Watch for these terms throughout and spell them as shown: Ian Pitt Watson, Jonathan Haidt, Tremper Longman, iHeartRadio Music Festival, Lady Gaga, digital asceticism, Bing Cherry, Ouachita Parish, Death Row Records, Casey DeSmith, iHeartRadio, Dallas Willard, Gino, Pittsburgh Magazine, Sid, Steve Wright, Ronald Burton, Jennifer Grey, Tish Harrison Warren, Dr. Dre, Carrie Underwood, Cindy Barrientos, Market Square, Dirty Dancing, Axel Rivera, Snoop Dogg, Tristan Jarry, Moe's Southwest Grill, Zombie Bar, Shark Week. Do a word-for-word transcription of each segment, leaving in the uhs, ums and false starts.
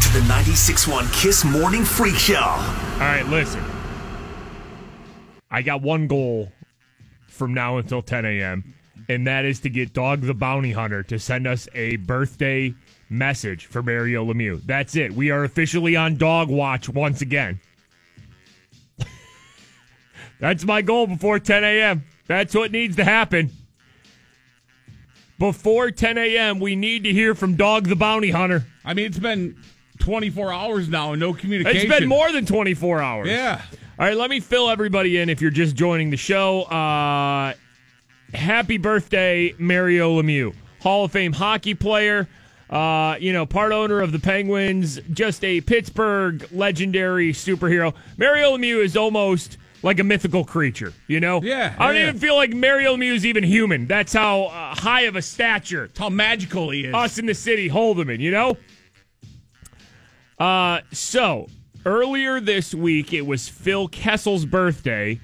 to the ninety-six point one Kiss Morning Freak Show. All right, listen. I got one goal from now until ten a.m., and that is to get Dog the Bounty Hunter to send us a birthday message for Mario Lemieux. That's it. We are officially on dog watch once again. That's my goal before ten a.m. That's what needs to happen. Before ten a.m., we need to hear from Dog the Bounty Hunter. I mean, it's been twenty-four hours now and no communication. It's been more than twenty-four hours. Yeah. All right, let me fill everybody in if you're just joining the show. Uh, happy birthday, Mario Lemieux. Hall of Fame hockey player, uh, you know, part owner of the Penguins, just a Pittsburgh legendary superhero. Mario Lemieux is almost like a mythical creature, you know? Yeah. I don't yeah. even feel like Mario Lemieux is even human. That's how uh, high of a stature. That's how magical he is. Us in the city hold him in, you know? Uh, so, earlier this week, it was Phil Kessel's birthday.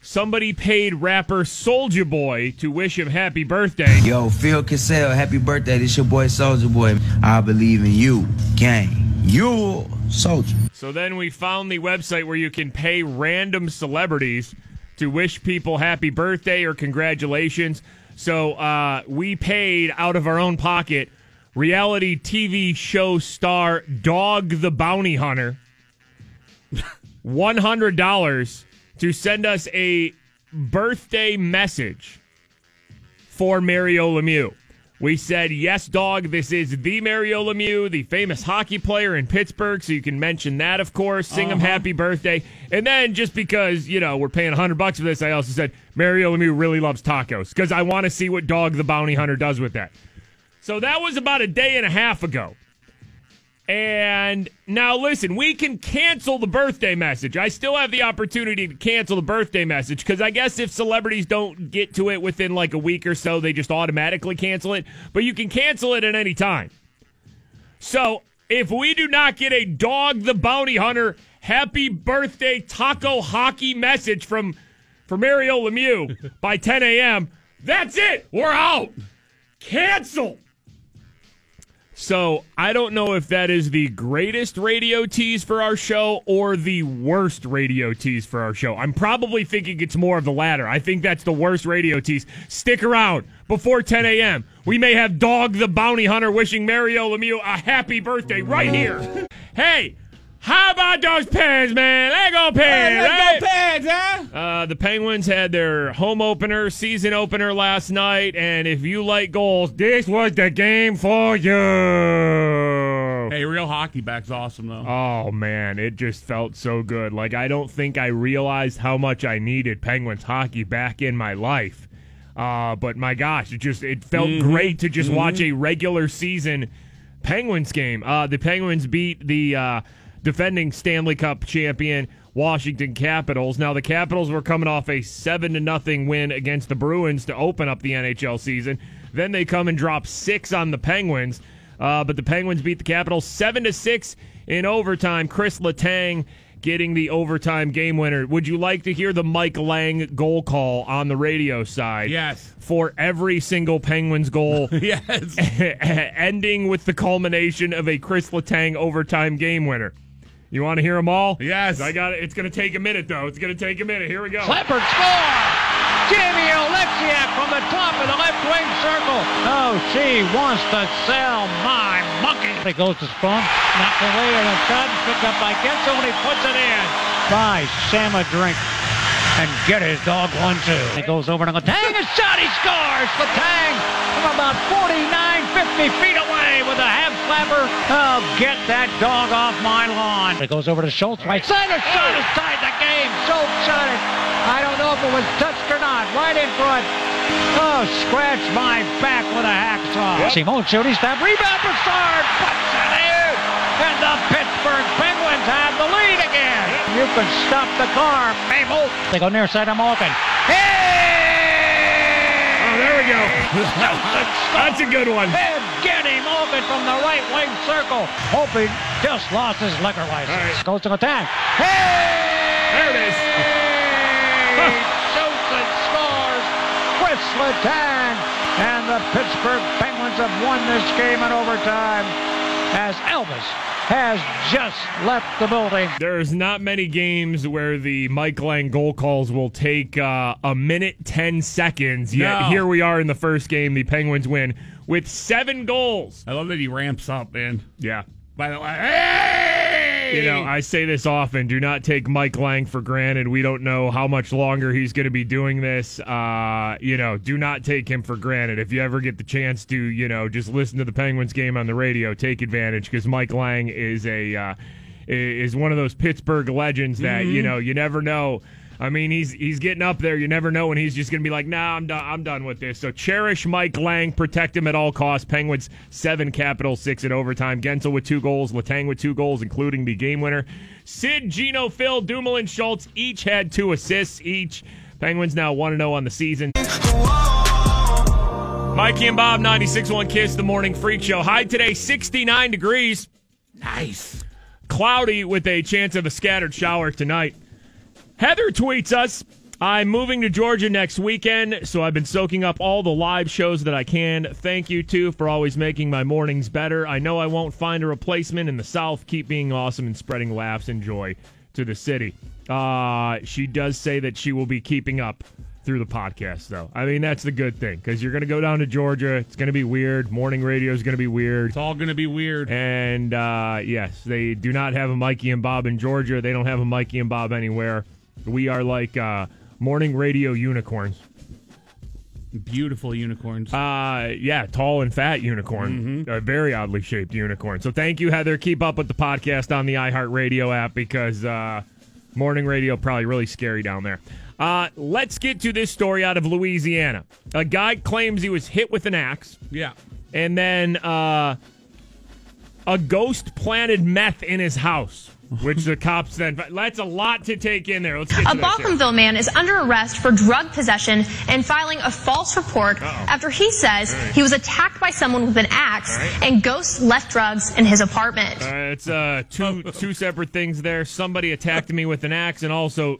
Somebody paid rapper Soulja Boy to wish him happy birthday. Yo, Phil Kessel, happy birthday. This your boy Soulja Boy. I believe in you, gang. You soldier. So then we found the website where you can pay random celebrities to wish people happy birthday or congratulations. So uh, we paid out of our own pocket reality T V show star Dog the Bounty Hunter one hundred dollars to send us a birthday message for Mario Lemieux. We said, yes, Dog, this is the Mario Lemieux, the famous hockey player in Pittsburgh, so you can mention that, of course. Sing uh-huh. him happy birthday. And then just because, you know, we're paying one hundred bucks for this, I also said, Mario Lemieux really loves tacos, because I want to see what Dog the Bounty Hunter does with that. So that was about a day and a half ago. And now, listen, we can cancel the birthday message. I still have the opportunity to cancel the birthday message because I guess if celebrities don't get to it within like a week or so, they just automatically cancel it. But you can cancel it at any time. So if we do not get a Dog the Bounty Hunter happy birthday taco hockey message from, from Mario Lemieux by ten a.m., that's it. We're out. Cancel. So, I don't know if that is the greatest radio tease for our show or the worst radio tease for our show. I'm probably thinking it's more of the latter. I think that's the worst radio tease. Stick around. Before ten a m, we may have Dog the Bounty Hunter wishing Mario Lemieux a happy birthday right here. Hey, how about those Pens, man? Let's go Pens, right? Let's go Pens, huh? Uh, the Penguins had their home opener, season opener last night, and if you like goals, this was the game for you. Hey, real hockey back's awesome, though. Oh, man, it just felt so good. Like, I don't think I realized how much I needed Penguins hockey back in my life. Uh, but, my gosh, it just it felt mm-hmm. great to just mm-hmm. watch a regular season Penguins game. Uh, the Penguins beat the... Uh, defending Stanley Cup champion Washington Capitals. Now, the Capitals were coming off a seven to nothing win against the Bruins to open up the N H L season. Then they come and drop six on the Penguins. Uh, but the Penguins beat the Capitals seven to six in overtime. Chris Letang getting the overtime game winner. Would you like to hear the Mike Lang goal call on the radio side? Yes. For every single Penguins goal. Yes. Ending with the culmination of a Chris Letang overtime game winner. You want to hear them all? Yes. I got it. It's going to take a minute, though. It's going to take a minute. Here we go. Clippers score! Jamie Oleksiak from the top of the left wing circle. Oh, she wants to sell my monkey. He goes to spawn. Knocked away and a shot picked up by Gensel when he puts it in. Buy Sam a drink and get his dog one, too. He goes over and goes, Tang, a shot, he scores. Letang from about forty-nine, fifty feet away with a half slapper. Oh, get that dog off my lawn. It goes over to Schultz, right side, a shot is tied the game. Schultz shot it. I don't know if it was touched or not. Right in front. Oh, scratch my back with a hacksaw. Yep. Simone shooting, stab, rebound for Sard. Puts it in. And the Pittsburgh Penguins open. Stop the car, Mabel. They go near side of Malkin. Hey! Oh, there we go. That's a good one. And Kenny Malkin from the right wing circle. Hoping just lost his liquor license. Right. Goes to attack. Hey! There it is. Hey! Johnson scores. Chris Letang. And the Pittsburgh Penguins have won this game in overtime as Elvis has just left the building. There's not many games where the Mike Lang goal calls will take uh, a minute, ten seconds. Yet no. Here we are in the first game. The Penguins win with seven goals. I love that he ramps up, man. Yeah. By the way, hey! You know, I say this often. Do not take Mike Lang for granted. We don't know how much longer he's going to be doing this. Uh, you know, do not take him for granted. If you ever get the chance to, you know, just listen to the Penguins game on the radio, take advantage, because Mike Lang is a uh, is one of those Pittsburgh legends that, mm-hmm. you know, you never know. I mean, he's he's getting up there. You never know when he's just going to be like, nah, I'm done. I'm done with this. So cherish Mike Lang. Protect him at all costs. Penguins seven, Capitals six in overtime. Gensel with two goals. Letang with two goals, including the game winner. Sid, Gino, Phil, Dumoulin, Schultz each had two assists each. Penguins now one and oh on the season. Mikey and Bob, ninety-six point one Kiss, the Morning Freak Show. High today, sixty-nine degrees. Nice. Cloudy with a chance of a scattered shower tonight. Heather tweets us, I'm moving to Georgia next weekend, so I've been soaking up all the live shows that I can. Thank you, too, for always making my mornings better. I know I won't find a replacement in the South. Keep being awesome and spreading laughs and joy to the city. Uh, she does say that she will be keeping up through the podcast, though. I mean, that's the good thing, because you're going to go down to Georgia. It's going to be weird. Morning radio is going to be weird. It's all going to be weird. And, uh, yes, they do not have a Mikey and Bob in Georgia. They don't have a Mikey and Bob anywhere. We are like uh, morning radio unicorns. Beautiful unicorns. Uh, yeah, tall and fat unicorn. Mm-hmm. A very oddly shaped unicorn. So thank you, Heather. Keep up with the podcast on the iHeartRadio app, because uh, morning radio probably really scary down there. Uh, let's get to this story out of Louisiana. A guy claims he was hit with an axe. Yeah. And then uh, a ghost planted meth in his house. Which the cops then... That's a lot to take in there. Let's get to that. A Baltimoreville man is under arrest for drug possession and filing a false report Uh-oh. after he says right. he was attacked by someone with an axe right. and ghosts left drugs in his apartment. All right, it's uh, two two separate things there. Somebody attacked me with an axe and also...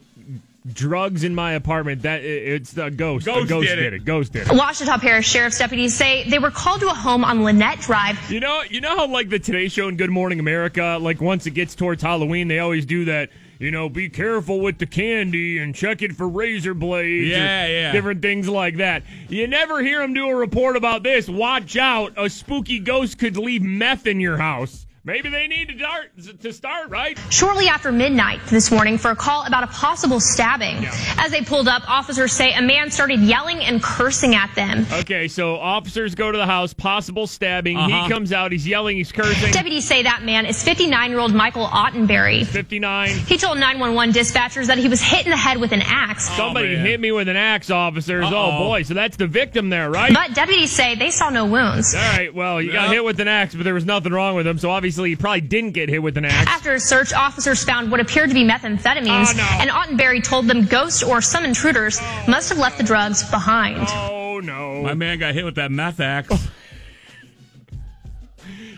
drugs in my apartment. That it's the ghost. Ghost, the ghost did, it. did it. Ghost did it. Ouachita Parish Sheriff's deputies say they were called to a home on Lynette Drive. You know, you know how like the Today Show and Good Morning America, like once it gets towards Halloween, they always do that. You know, be careful with the candy and check it for razor blades. Yeah, yeah. Different things like that. You never hear them do a report about this. Watch out! A spooky ghost could leave meth in your house. Maybe they need to start, to start, right? Shortly after midnight this morning for a call about a possible stabbing. Yeah. As they pulled up, officers say a man started yelling and cursing at them. Okay, so officers go to the house, possible stabbing. Uh-huh. He comes out, he's yelling, he's cursing. Deputies say that man is fifty-nine-year-old Michael Ottenberry. fifty-nine. He told nine one one dispatchers that he was hit in the head with an axe. Oh, Somebody man. hit me with an axe, officers. Uh-oh. Oh, boy, so that's the victim there, right? But deputies say they saw no wounds. All right, well, you yeah. got hit with an axe, but there was nothing wrong with him, so obviously... Obviously, he probably didn't get hit with an axe. After a search, officers found what appeared to be methamphetamines, oh, no. and Ottenberry told them ghosts or some intruders oh, must have left the drugs behind. Oh, no. My man got hit with that meth axe.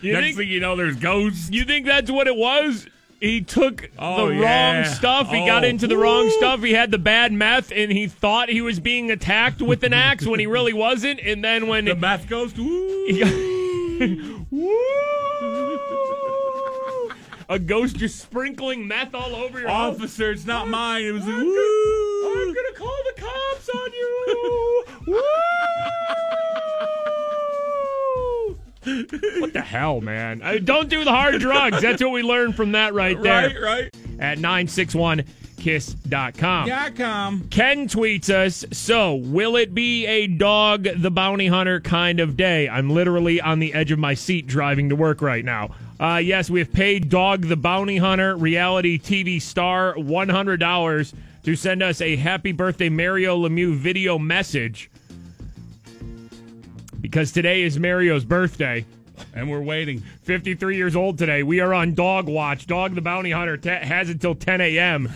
you Next think, thing you know, there's ghosts. You think that's what it was? He took oh, the yeah. wrong stuff. He oh. got into the Woo. wrong stuff. He had the bad meth, and he thought he was being attacked with an axe when he really wasn't. And then when... The it, meth ghost. Woo. He, woo. A ghost just sprinkling meth all over your house. Officer, it's not I'm, mine. It was I'm, like, woo. Gonna, I'm gonna call the cops on you. Woo! What the hell, man? I, don't do the hard drugs. That's what we learned from that right there. Right, right. At nine six one kiss dot com. Ken tweets us, so will it be a Dog the Bounty Hunter kind of day? I'm literally on the edge of my seat driving to work right now. Uh, yes, we have paid Dog the Bounty Hunter, reality T V star, one hundred dollars to send us a happy birthday Mario Lemieux video message. Because today is Mario's birthday. And we're waiting. fifty-three years old today. We are on Dog Watch. Dog the Bounty Hunter t- has until ten a.m.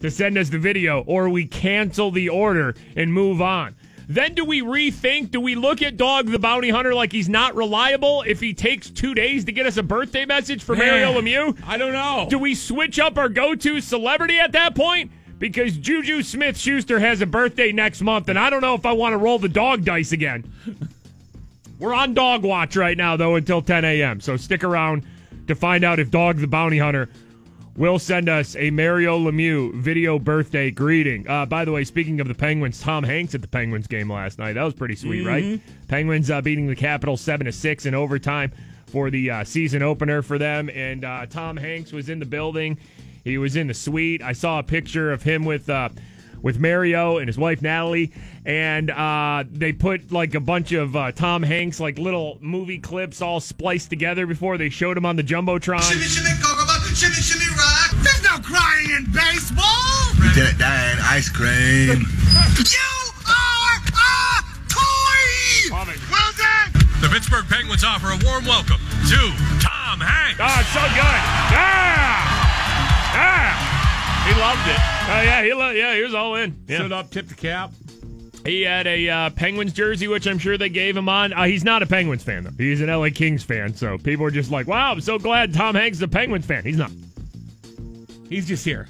to send us the video, or we cancel the order and move on. Then do we rethink? Do we look at Dog the Bounty Hunter like he's not reliable if he takes two days to get us a birthday message for Man, Mario Lemieux? I don't know. Do we switch up our go-to celebrity at that point? Because Juju Smith-Schuster has a birthday next month, and I don't know if I want to roll the dog dice again. We're on Dog Watch right now, though, until ten a.m., so stick around to find out if Dog the Bounty Hunter will send us a Mario Lemieux video birthday greeting. Uh, by the way, speaking of the Penguins, Tom Hanks at the Penguins game last night. That was pretty sweet, mm-hmm. right? Penguins uh, beating the Capitals seven to six in overtime for the uh, season opener for them, and uh, Tom Hanks was in the building. He was in the suite. I saw a picture of him with uh, with Mario and his wife Natalie, and uh, they put like a bunch of uh, Tom Hanks like little movie clips all spliced together before they showed him on the jumbotron. Shimmy, shimmy, cocoa, shimmy, shimmy, rock. There's no crying in baseball. Lieutenant Dan, ice cream. You are a toy. Well done. The Pittsburgh Penguins offer a warm welcome to Tom Hanks. Oh, it's so good. Yeah. Ah, he loved it. Oh yeah, he loved. Yeah, he was all in. Yeah. Stood up, tipped the cap. He had a uh, Penguins jersey, which I'm sure they gave him on. Uh, he's not a Penguins fan though. He's an L A Kings fan. So people are just like, "Wow, I'm so glad Tom Hanks is a Penguins fan." He's not. He's just here.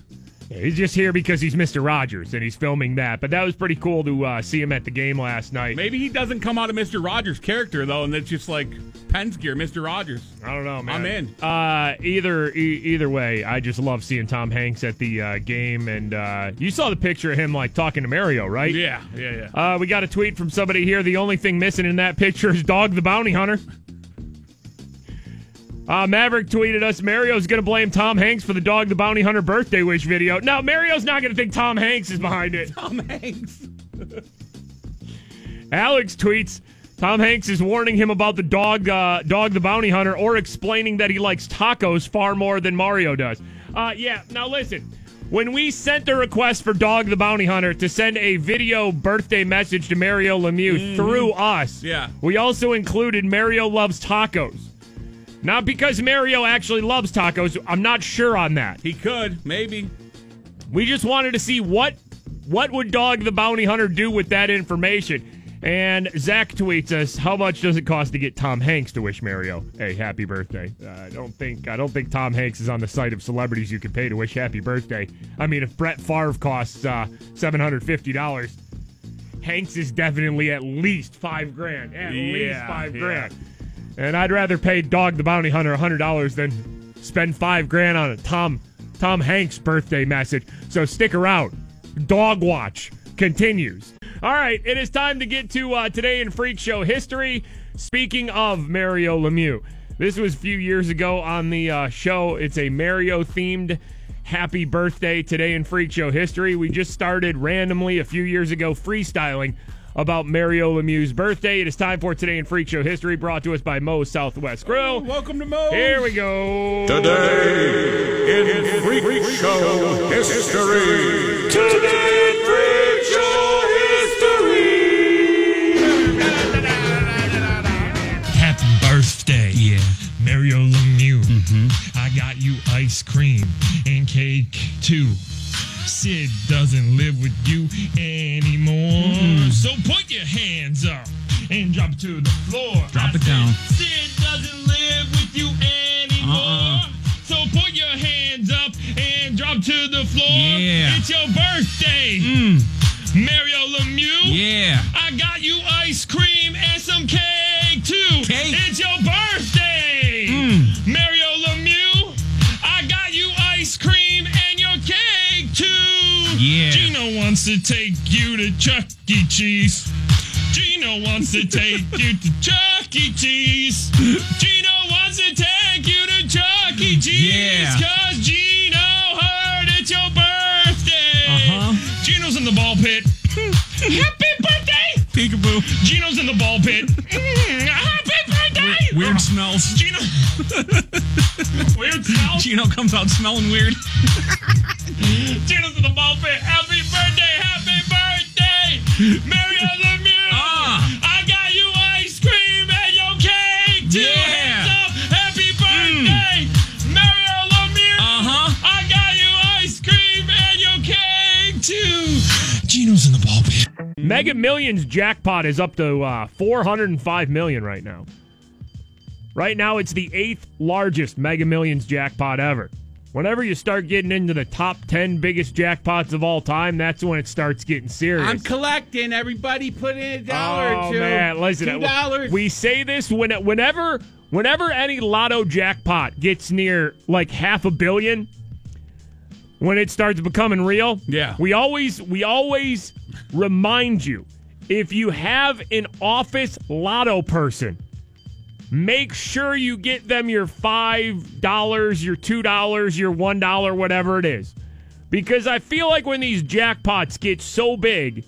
Yeah, he's just here because he's Mister Rogers and he's filming that. But that was pretty cool to uh, see him at the game last night. Maybe he doesn't come out of Mister Rogers' character though, and it's just like. Penn's gear, Mister Rogers. I don't know, man. I'm in. Uh, either e- either way, I just love seeing Tom Hanks at the uh, game. And uh, you saw the picture of him, like, talking to Mario, right? Yeah, yeah, yeah. Uh, we got a tweet from somebody here. The only thing missing in that picture is Dog the Bounty Hunter. Uh, Maverick tweeted us, Mario's going to blame Tom Hanks for the Dog the Bounty Hunter birthday wish video. No, Mario's not going to think Tom Hanks is behind it. Tom Hanks. Alex tweets, Tom Hanks is warning him about the dog, uh, dog the bounty hunter, or explaining that he likes tacos far more than Mario does. Uh, yeah, now listen. When we sent the request for Dog the Bounty Hunter to send a video birthday message to Mario Lemieux mm-hmm. through us, yeah. we also included Mario loves tacos. Not because Mario actually loves tacos. I'm not sure on that. He could, maybe. We just wanted to see what what would Dog the Bounty Hunter do with that information. And Zach tweets us, how much does it cost to get Tom Hanks to wish Mario a happy birthday? Uh, I don't think I don't think Tom Hanks is on the site of celebrities you can pay to wish happy birthday. I mean, if Brett Favre costs uh, seven hundred fifty dollars, Hanks is definitely at least five grand. At yeah, least five yeah. grand. And I'd rather pay Dog the Bounty Hunter one hundred dollars than spend five grand on a Tom, Tom Hanks birthday message. So stick around. Dog Watch continues. All right, it is time to get to uh, Today in Freak Show history. Speaking of Mario Lemieux, this was a few years ago on the uh, show. It's a Mario-themed happy birthday Today in Freak Show history. We just started randomly a few years ago freestyling about Mario Lemieux's birthday. It is time for Today in Freak Show history, brought to us by Moe's Southwest Grill. Oh, welcome to Moe's. Here we go. Today in, in Freak, Freak Show, Show history. history. Today in Freak Show. Birthday, yeah, Mario Lemieux. Mm-hmm. I got you ice cream and cake too. Sid doesn't live with you anymore, mm-hmm. so put your hands up and drop to the floor. Drop I it said, down. Sid doesn't live with you anymore, uh-uh. so put your hands up and drop to the floor. Yeah. It's your birthday, mm. Mario Lemieux. Yeah, I got you ice cream and some cake. Too. Cake. It's your birthday, mm. Mario Lemieux. I got you ice cream and your cake too. Yeah. Gino wants to take you to Chuck E. Cheese. Gino wants to take you to Chuck E. Cheese. Gino wants to take you to Chuck E. Cheese. Yeah. Cause Gino heard it's your birthday. Uh-huh. Gino's in the ball pit. Happy birthday! Peekaboo. Gino's in the ball pit. Happy birthday! Weird, weird smells. Gino. Weird smells. Gino comes out smelling weird. Gino's in the ball pit. Happy birthday! Happy birthday! Mario Lemieux! Uh, I got you ice cream and your cake too. Yeah! Mega Millions jackpot is up to uh, four hundred five million dollars right now. Right now, it's the eighth largest Mega Millions jackpot ever. Whenever you start getting into the top ten biggest jackpots of all time, that's when it starts getting serious. I'm collecting. Everybody put in a dollar oh, or two. Oh, man. Listen, two dollars. We say this when it, whenever whenever any lotto jackpot gets near like half a billion, when it starts becoming real, yeah. we always we always remind you, if you have an office lotto person, make sure you get them your five dollars, your two dollars, your one dollar, whatever it is. Because I feel like when these jackpots get so big,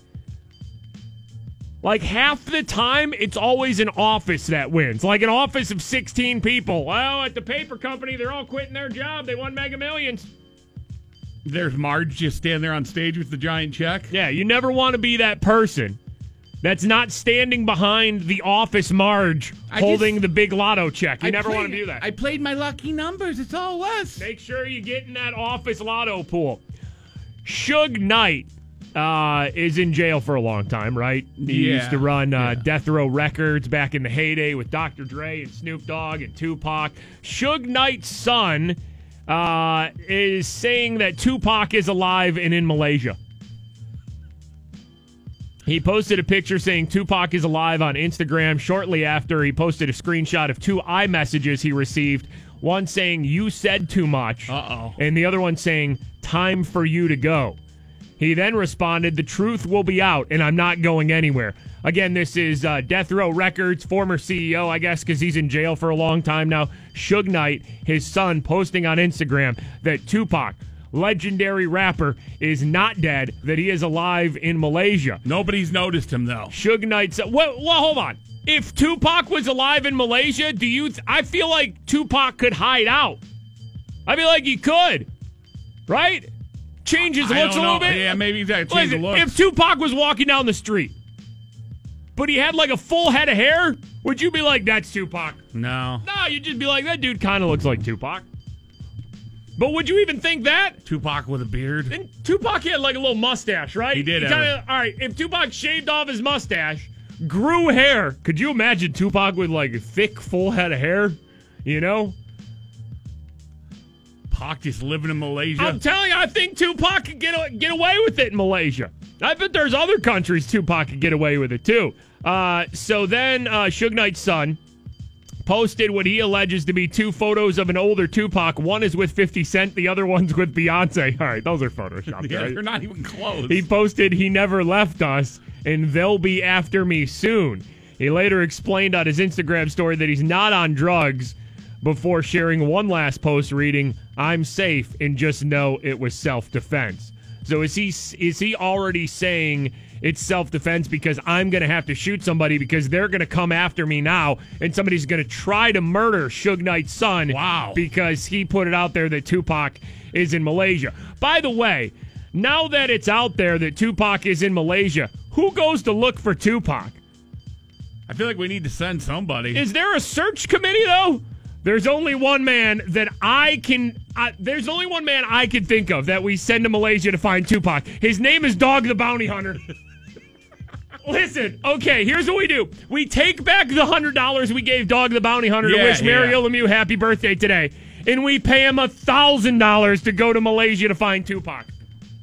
like half the time, it's always an office that wins. Like an office of sixteen people. Well, at the paper company, they're all quitting their job. They won Mega Millions. There's Marge just standing there on stage with the giant check. Yeah, you never want to be that person. That's not standing behind the office Marge holding just, the big lotto check. You I never played, want to do that. I played my lucky numbers. It's all us. Make sure you get in that office lotto pool. Suge Knight uh, is in jail for a long time, right? He yeah. used to run uh, yeah. Death Row Records back in the heyday with Doctor Dre and Snoop Dogg and Tupac. Suge Knight's son uh, is saying that Tupac is alive and in Malaysia. He posted a picture saying Tupac is alive on Instagram. Shortly after, he posted a screenshot of two iMessages he received. One saying, "You said too much." Uh-oh. And the other one saying, "Time for you to go." He then responded, "The truth will be out, and I'm not going anywhere." Again, this is uh, Death Row Records, former C E O, I guess, because he's in jail for a long time now. Suge Knight, his son, posting on Instagram that Tupac, legendary rapper, is not dead, that he is alive in Malaysia. Nobody's noticed him, though. Suge Knight said, well, well, hold on. If Tupac was alive in Malaysia, do you... Th- I feel like Tupac could hide out. I feel like he could. Right? Change his looks a little bit. Yeah, maybe he's got to change his looks. If Tupac was walking down the street, but he had like a full head of hair, would you be like, that's Tupac? No. No, you'd just be like, that dude kind of looks like Tupac. But would you even think that? Tupac with a beard. And Tupac had like a little mustache, right? He did. He kinda, all right, if Tupac shaved off his mustache, grew hair, could you imagine Tupac with like a thick, full head of hair? You know? Pac just living in Malaysia. I'm telling you, I think Tupac could get, get away with it in Malaysia. I bet there's other countries Tupac could get away with it, too. Uh, so then uh, Suge Knight's son posted what he alleges to be two photos of an older Tupac. One is with fifty Cent, the other one's with Beyonce. All right, those are photoshopped. Yeah, right? They're not even close. He posted, "He never left us, and they'll be after me soon." He later explained on his Instagram story that he's not on drugs before sharing one last post reading, "I'm safe, and just know it was self-defense." So is he is he already saying it's self-defense because I'm going to have to shoot somebody because they're going to come after me now, and somebody's going to try to murder Suge Knight's son wow. because he put it out there that Tupac is in Malaysia? By the way, now that it's out there that Tupac is in Malaysia, who goes to look for Tupac? I feel like we need to send somebody. Is there a search committee, though? There's only one man that I can... I, there's only one man I can think of that we send to Malaysia to find Tupac. His name is Dog the Bounty Hunter. Listen, okay, here's what we do. We take back the one hundred dollars we gave Dog the Bounty Hunter yeah, to wish yeah. Mario Lemieux happy birthday today, and we pay him one thousand dollars to go to Malaysia to find Tupac.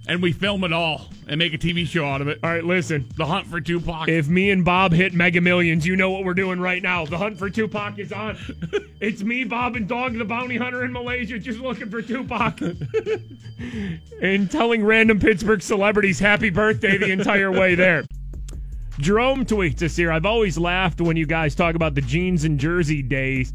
And we film it all and make a T V show out of it. All right, listen. The Hunt for Tupac. If me and Bob hit Mega Millions, you know what we're doing right now. The Hunt for Tupac is on. It's me, Bob, and Dog the Bounty Hunter in Malaysia just looking for Tupac. And telling random Pittsburgh celebrities happy birthday the entire way there. Jerome tweets us here. I've always laughed when you guys talk about the jeans and jersey days.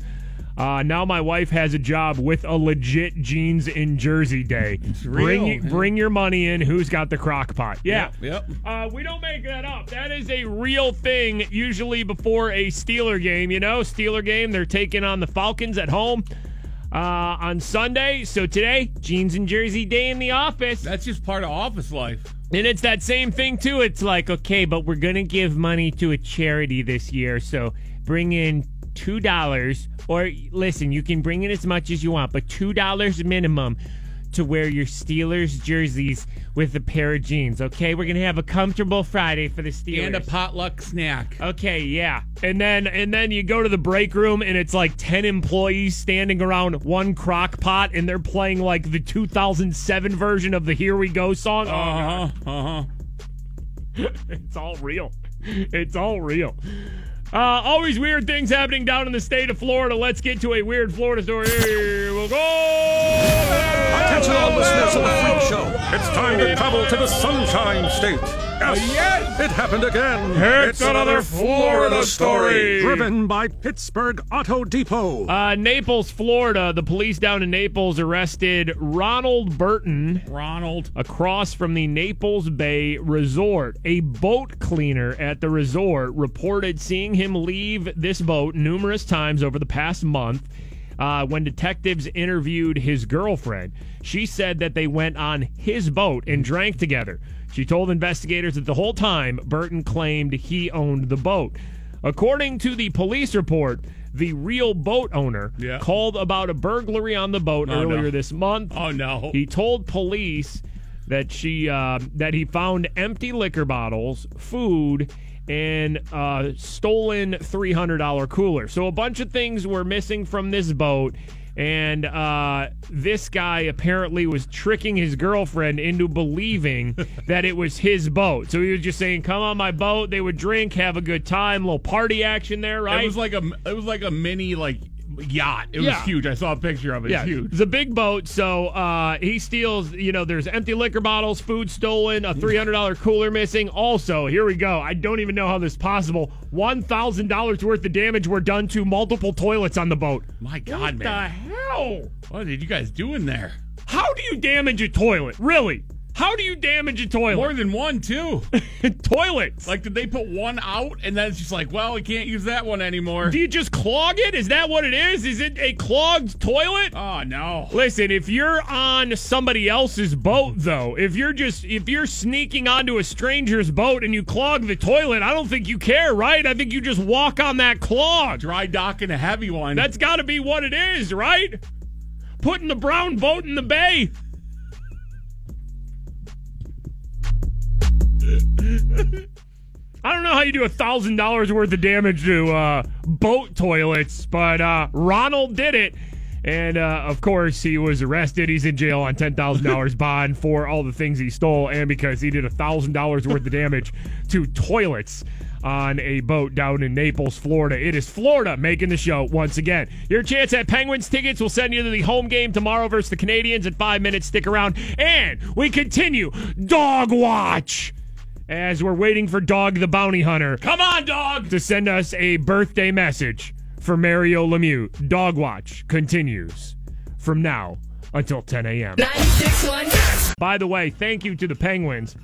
Uh, now my wife has a job with a legit jeans and jersey day. It's real, bring, bring your money in. Who's got the crock pot? Yeah. Yep. yep. Uh, we don't make that up. That is a real thing, usually before a Steeler game. You know, Steeler game, they're taking on the Falcons at home uh, on Sunday. So today, jeans and jersey day in the office. That's just part of office life. And it's that same thing, too. It's like, okay, but we're going to give money to a charity this year, so bring in two dollars, or listen, you can bring in as much as you want, but two dollars minimum to wear your Steelers jerseys with a pair of jeans, okay? We're going to have a comfortable Friday for the Steelers. And a potluck snack. Okay, yeah. And then and then you go to the break room, and it's like ten employees standing around one crock pot, and they're playing like the two thousand seven version of the Here We Go song. Uh-huh, oh, uh-huh. It's all real. It's all real. Uh, always weird things happening down in the state of Florida. Let's get to a weird Florida story. Here we'll go. Attention all listeners of the Freak Show. It's time to travel to the Sunshine State. Yes, yes. It happened again. It's, it's another Florida story. Driven by Pittsburgh Auto Depot. Uh, Naples, Florida. The police down in Naples arrested Ronald Burton. Ronald. Across from the Naples Bay Resort. A boat cleaner at the resort reported seeing him him leave this boat numerous times over the past month. Uh, when detectives interviewed his girlfriend, she said that they went on his boat and drank together. She told investigators that the whole time, Burton claimed he owned the boat. According to the police report, the real boat owner yeah. called about a burglary on the boat oh, earlier no. this month. Oh, no. He told police that she uh, that he found empty liquor bottles, food, and uh, stolen three hundred dollars cooler. So a bunch of things were missing from this boat, and uh, this guy apparently was tricking his girlfriend into believing that it was his boat. So he was just saying, "Come on my boat." They would drink, have a good time, little party action there, right? It was like a, it was like a mini like yacht. It was yeah. huge. I saw a picture of it. Yeah. It's huge. It's a big boat. So uh, he steals, you know, there's empty liquor bottles, food stolen, a three hundred dollars cooler missing. Also, here we go. I don't even know how this is possible. one thousand dollars worth of damage were done to multiple toilets on the boat. My God, what man. What the hell? What did you guys do in there? How do you damage a toilet? Really? How do you damage a toilet? More than one, too. Toilets. Like, did they put one out, and then it's just like, well, we can't use that one anymore? Do you just clog it? Is that what it is? Is it a clogged toilet? Oh, no. Listen, if you're on somebody else's boat, though, if you're just, if you're sneaking onto a stranger's boat and you clog the toilet, I don't think you care, right? I think you just walk on that clog. Dry docking a heavy one. That's got to be what it is, right? Putting the brown boat in the bay. I don't know how you do a thousand dollars worth of damage to uh, boat toilets, but uh, Ronald did it, and uh, of course he was arrested. He's in jail on ten thousand dollars bond for all the things he stole, and because he did a thousand dollars worth of damage to toilets on a boat down in Naples, Florida. It is Florida making the show once again. Your chance at Penguins tickets will send you to the home game tomorrow versus the Canadiens in five minutes. Stick around, and we continue Dog Watch. As we're waiting for Dog the Bounty Hunter. Come on, Dog! To send us a birthday message for Mario Lemieux. Dog Watch continues from now until ten a.m. ninety-six point one By the way, thank you to the Penguins,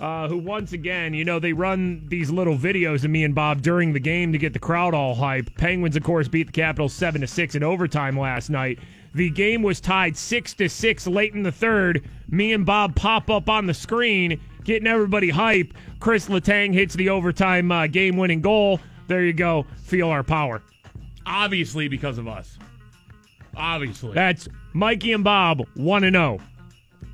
uh, who once again, you know, they run these little videos of me and Bob during the game to get the crowd all hype. Penguins, of course, beat the Capitals seven to six in overtime last night. The game was tied six to six late in the third. Me and Bob pop up on the screen, getting everybody hype. Chris Letang hits the overtime uh, game-winning goal. There you go. Feel our power. Obviously because of us. Obviously. That's Mikey and Bob one and oh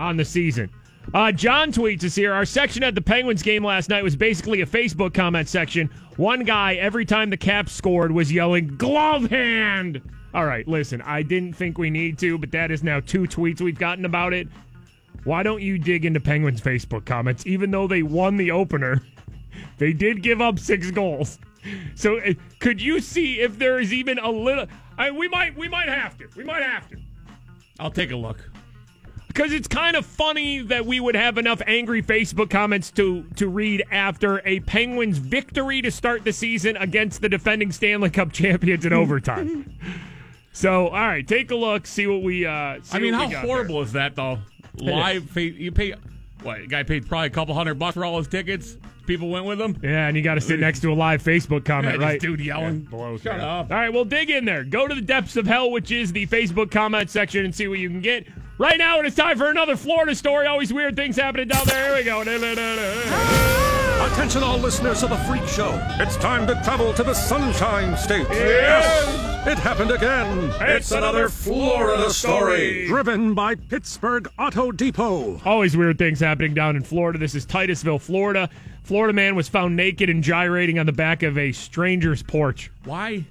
on the season. Uh, John tweets us here. Our section at the Penguins game last night was basically a Facebook comment section. One guy, every time the Caps scored, was yelling, "Glove hand!" All right, listen, I didn't think we need to, but that is now two tweets we've gotten about it. Why don't you dig into Penguins' Facebook comments? Even though they won the opener, they did give up six goals. So uh, could you see if there is even a little... I, we might we might have to. We might have to. I'll take a look. Because it's kind of funny that we would have enough angry Facebook comments to, to read after a Penguins victory to start the season against the defending Stanley Cup champions in overtime. So, all right, take a look, see what we uh, see I mean, how horrible there. Is that, though? Live, pay, you pay. What? The guy paid probably a couple hundred bucks for all his tickets. People went with him. Yeah, and you got to sit next to a live Facebook comment, yeah, right? Dude yelling. Yeah, shut up. All right, well, dig in there. Go to the depths of hell, which is the Facebook comment section, and see what you can get. Right now, it is time for another Florida story. Always weird things happening down there. Here we go. Attention, all listeners of the Freak Show. It's time to travel to the Sunshine State. Yes. yes. It happened again. It's another Florida story. Driven by Pittsburgh Auto Depot. Always weird things happening down in Florida. This is Titusville, Florida. Florida man was found naked and gyrating on the back of a stranger's porch. Why?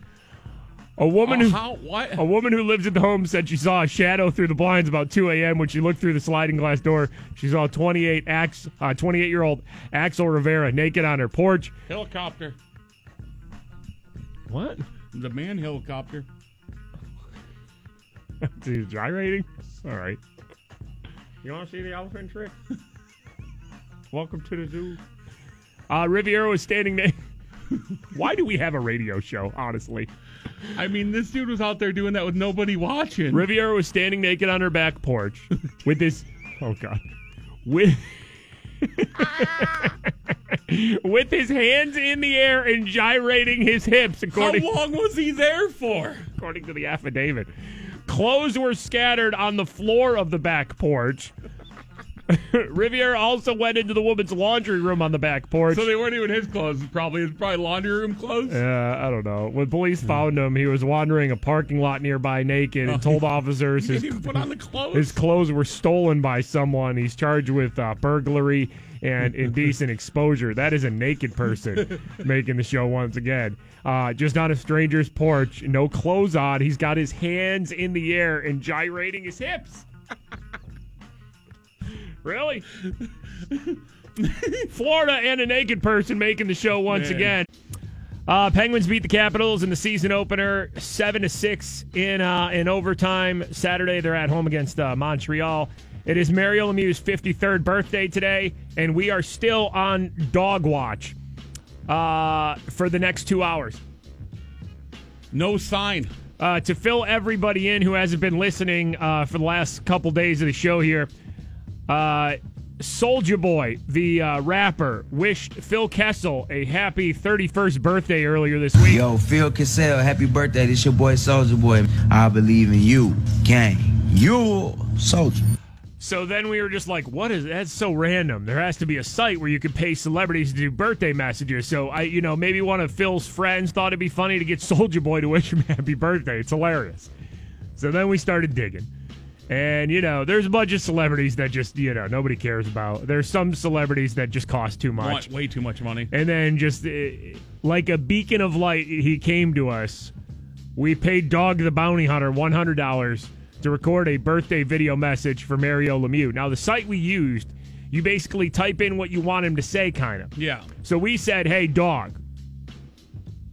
A woman, oh, who, how, what? a woman who lives at the home said she saw a shadow through the blinds about two a.m. When she looked through the sliding glass door, she saw twenty-eight-year-old Axel Rivera naked on her porch. Helicopter. What? The man helicopter. Dude, gyrating? All right. You want to see the elephant trick? Welcome to the zoo. Uh, Riviera was standing naked. Why do we have a radio show, honestly? I mean, this dude was out there doing that with nobody watching. Riviera was standing naked on her back porch with this... Oh, God. With... with his hands in the air and gyrating his hips, according... How long was he there for? According to the affidavit. Clothes were scattered on the floor of the back porch. Riviera also went into the woman's laundry room on the back porch. So they weren't even his clothes. Probably it was probably laundry room clothes. Yeah, uh, I don't know. When police found him, he was wandering a parking lot nearby naked and told officers his, didn't even put on the clothes. His clothes were stolen by someone. He's charged with uh, burglary and indecent exposure. That is a naked person making the show once again. Uh, just on a stranger's porch, no clothes on. He's got his hands in the air and gyrating his hips. Really? Florida and a naked person making the show once Man. again. Uh, Penguins beat the Capitals in the season opener, seven to six in uh, in overtime. Saturday, they're at home against uh, Montreal. It is Mario Lemieux's fifty-third birthday today, and we are still on dog watch uh, for the next two hours. No sign. Uh, to fill everybody in who hasn't been listening uh, for the last couple days of the show here, Uh, Soulja Boy, the uh, rapper, wished Phil Kessel a happy thirty-first birthday earlier this week. Yo, Phil Kessel, happy birthday. This your boy, Soulja Boy. I believe in you, gang. You, Soulja. So then we were just like, what is that's so random. There has to be a site where you could pay celebrities to do birthday messages. So, I, you know, maybe one of Phil's friends thought it'd be funny to get Soulja Boy to wish him happy birthday. It's hilarious. So then we started digging. And, you know, there's a bunch of celebrities that just, you know, nobody cares about. There's some celebrities that just cost too much. Way too much money. And then just uh, like a beacon of light, he came to us. We paid Dog the Bounty Hunter one hundred dollars to record a birthday video message for Mario Lemieux. Now, the site we used, you basically type in what you want him to say, kind of. Yeah. So we said, hey, dog.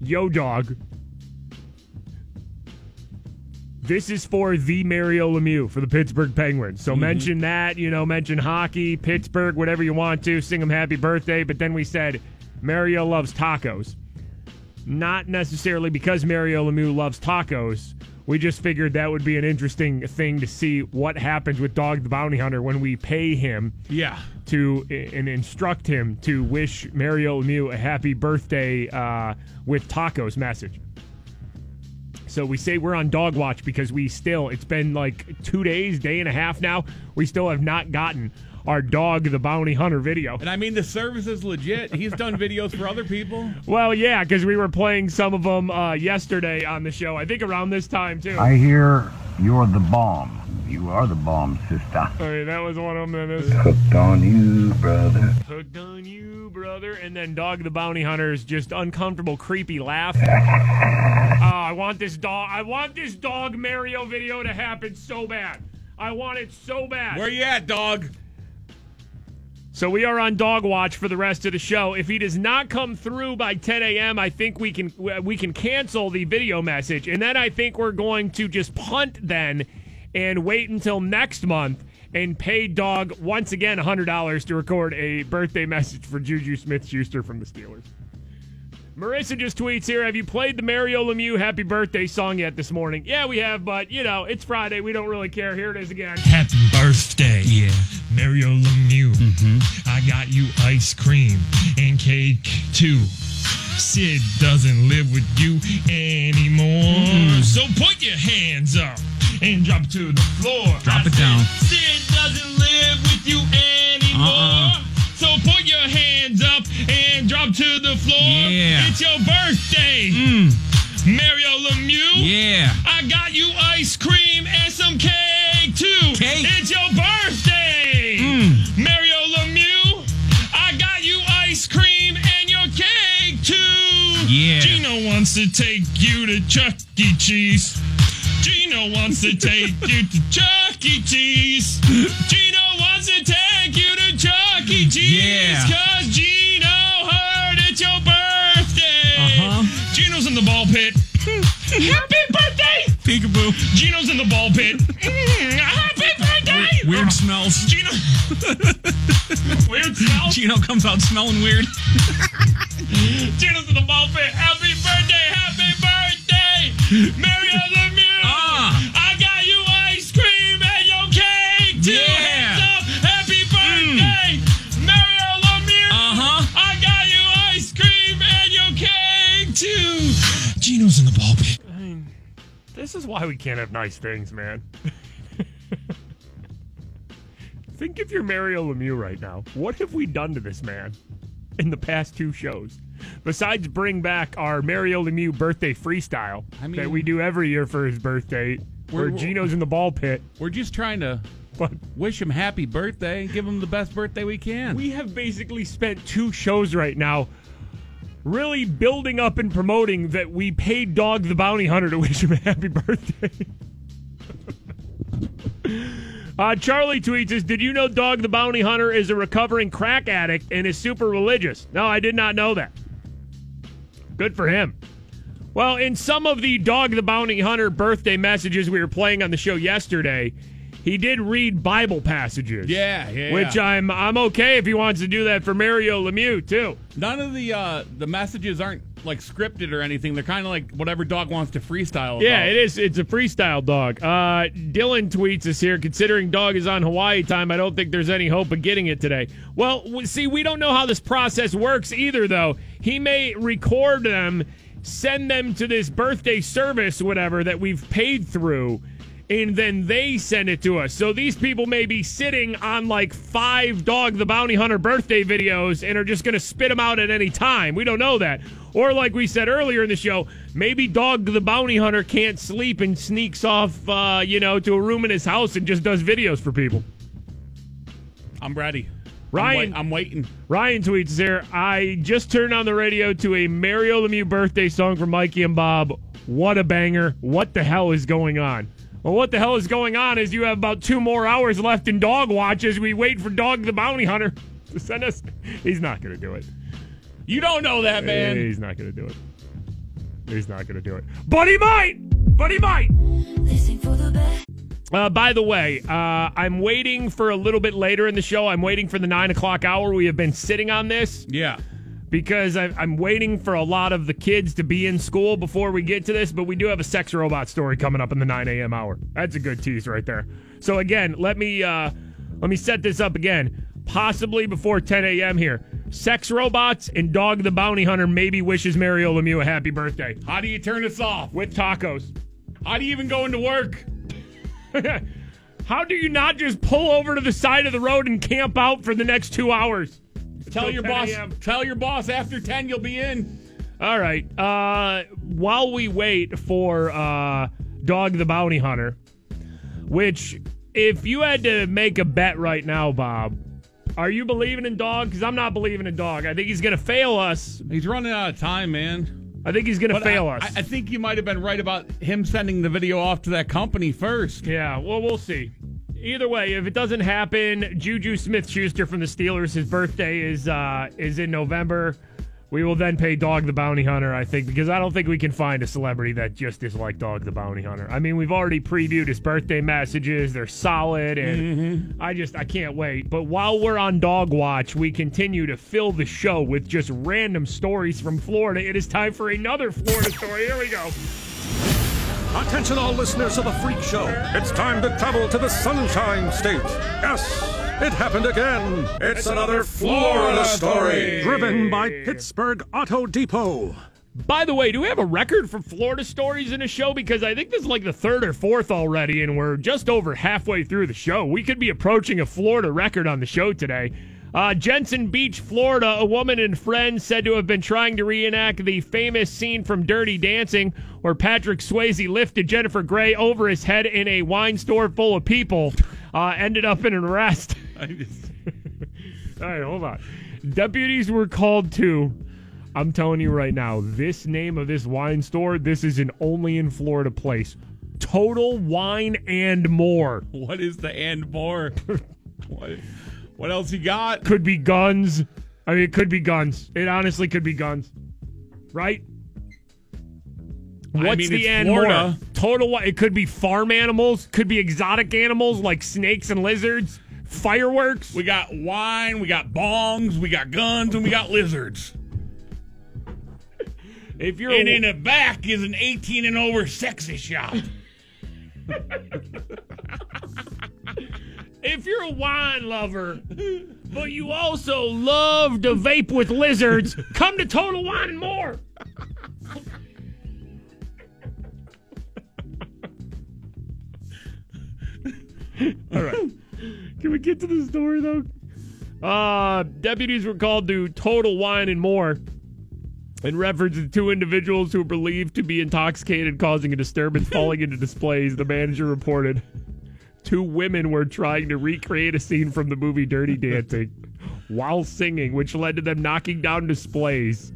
Yo, dog. This is for the Mario Lemieux for the Pittsburgh Penguins. So mm-hmm. mention that, you know, mention hockey, Pittsburgh, whatever you want to. Sing him happy birthday. But then we said, Mario loves tacos. Not necessarily because Mario Lemieux loves tacos. We just figured that would be an interesting thing to see what happens with Dog the Bounty Hunter when we pay him yeah. to and instruct him to wish Mario Lemieux a happy birthday uh, with tacos message. So we say we're on dog watch because we still, it's been like two days, day and a half now. We still have not gotten our Dog the Bounty Hunter video. And I mean, the service is legit. He's done videos for other people. Well, yeah, because we were playing some of them uh, yesterday on the show. I think around this time, too. I hear you're the bomb. You are the bomb, sister. All right, that was one of them. That is. Hooked on you, brother. Hooked on you, brother. And then Dog the Bounty Hunter's just uncomfortable, creepy laugh. Oh, I want this dog. I want this dog Mario video to happen so bad. I want it so bad. Where you at, dog? So we are on dog watch for the rest of the show. If he does not come through by ten a.m., I think we can we can cancel the video message, and then I think we're going to just punt then. And wait until next month and pay Dog once again one hundred dollars to record a birthday message for Juju Smith-Schuster from the Steelers. Marissa just tweets here, have you played the Mario Lemieux happy birthday song yet this morning? Yeah, we have, but, you know, it's Friday. We don't really care. Here it is again. Happy birthday. Yeah. Mario Lemieux. Mm-hmm. I got you ice cream and cake, too. Sid doesn't live with you anymore. Mm-hmm. So put your hands up. And drop to the floor. Drop I it said, down. Sid doesn't live with you anymore. Uh-uh. So put your hands up and drop to the floor. Yeah. It's your birthday. Mm. Merry Mario Lemieux. Yeah. I got you ice cream and some cake, too. Cake? It's your birthday. Mm. Mario Lemieux, I got you ice cream and your cake, too. Yeah. Gino wants to take you to Chuck E. Cheese. Gino wants to take you to Chuck E. Cheese. Gino wants to take you to Chuck E. Cheese. Yeah. Cause Gino heard it's your birthday. Uh-huh. Gino's in the ball pit. Happy birthday! Peekaboo. Gino's in the ball pit. Happy birthday! Weird, weird smells. Gino. Weird smells. Gino comes out smelling weird. Gino's in the ball pit. Happy birthday! Happy birthday! Mario Lemieux! In the ball pit. I mean, this is why we can't have nice things, man. Think if you're Mario Lemieux right now. What have we done to this man in the past two shows? Besides bring back our Mario Lemieux birthday freestyle I mean, that we do every year for his birthday, where Gino's in the ball pit. We're just trying to but, wish him happy birthday and give him the best birthday we can. We have basically spent two shows right now really building up and promoting that we paid Dog the Bounty Hunter to wish him a happy birthday. uh, Charlie tweets us, did you know Dog the Bounty Hunter is a recovering crack addict and is super religious? No, I did not know that. Good for him. Well, in some of the Dog the Bounty Hunter birthday messages we were playing on the show yesterday, he did read Bible passages. Yeah, yeah. Which I'm I'm okay if he wants to do that for Mario Lemieux, too. None of the uh, the messages aren't, like, scripted or anything. They're kind of like whatever dog wants to freestyle about. Yeah, it is. It's a freestyle dog. Uh, Dylan tweets us here, considering Dog is on Hawaii time, I don't think there's any hope of getting it today. Well, see, we don't know how this process works either, though. He may record them, send them to this birthday service, whatever, that we've paid through, and then they send it to us. So these people may be sitting on like five Dog the Bounty Hunter birthday videos and are just going to spit them out at any time. We don't know that. Or like we said earlier in the show, maybe Dog the Bounty Hunter can't sleep and sneaks off, uh, you know, to a room in his house and just does videos for people. I'm ready. Ryan, I'm, wait- I'm waiting. Ryan tweets there, I just turned on the radio to a Mario Lemieux birthday song from Mikey and Bob. What a banger. What the hell is going on? Well, what the hell is going on is you have about two more hours left in Dog Watch as we wait for Dog the Bounty Hunter to send us. He's not going to do it. You don't know that, man. He's not going to do it. He's not going to do it. But he might. But he might. Listen for the best. Uh, by the way, uh, I'm waiting for a little bit later in the show. I'm waiting for the nine o'clock hour. We have been sitting on this. Yeah. Because I, I'm waiting for a lot of the kids to be in school before we get to this, but we do have a sex robot story coming up in the nine a.m. hour. That's a good tease right there. So again, let me uh, let me set this up again, possibly before ten a.m. here. Sex robots and Dog the Bounty Hunter maybe wishes Mario Lemieux a happy birthday. How do you turn this off? With tacos. How do you even go into work? How do you not just pull over to the side of the road and camp out for the next two hours? Tell your boss. Tell your boss after ten you'll be in. All right. Uh, while we wait for uh, Dog the Bounty Hunter, which if you had to make a bet right now, Bob, are you believing in Dog? Because I'm not believing in Dog. I think he's going to fail us. He's running out of time, man. I think he's going to fail I, us. I, I think you might have been right about him sending the video off to that company first. Yeah. Well, we'll see. Either way, if it doesn't happen, Juju Smith-Schuster from the Steelers, his birthday is uh, is in November. We will then pay Dog the Bounty Hunter, I think, because I don't think we can find a celebrity that just is like Dog the Bounty Hunter. I mean, we've already previewed his birthday messages. They're solid, and mm-hmm. I just I can't wait. But while we're on Dog Watch, we continue to fill the show with just random stories from Florida. It is time for another Florida story. Here we go. Attention all listeners of the Freak Show. It's time to travel to the Sunshine State. Yes, it happened again. It's, it's another Florida story. Driven by Pittsburgh Auto Depot. By the way, do we have a record for Florida stories in a show? Because I think this is like the third or fourth already, and we're just over halfway through the show. We could be approaching a Florida record on the show today. Uh, Jensen Beach, Florida, a woman and friend said to have been trying to reenact the famous scene from Dirty Dancing where Patrick Swayze lifted Jennifer Grey over his head in a wine store full of people. Uh, ended up in an arrest. Just... All right, hold on. Deputies were called to... I'm telling you right now, this name of this wine store, this is an only in Florida place. Total Wine and More. What is the and more? What, what else you got? Could be guns. I mean, it could be guns. It honestly could be guns. Right? What's I mean, the and Florida. More? Total Wine. It could be farm animals. Could be exotic animals like snakes and lizards. Fireworks. We got wine. We got bongs. We got guns. And we got lizards. If you're and a, in the back is an eighteen and over sexy shop. If you're a wine lover, but you also love to vape with lizards, come to Total Wine and More. All right. Can we get to the story, though? Uh, deputies were called to Total Wine and More in reference to two individuals who were believed to be intoxicated, causing a disturbance, falling into displays, the manager reported. Two women were trying to recreate a scene from the movie Dirty Dancing while singing, which led to them knocking down displays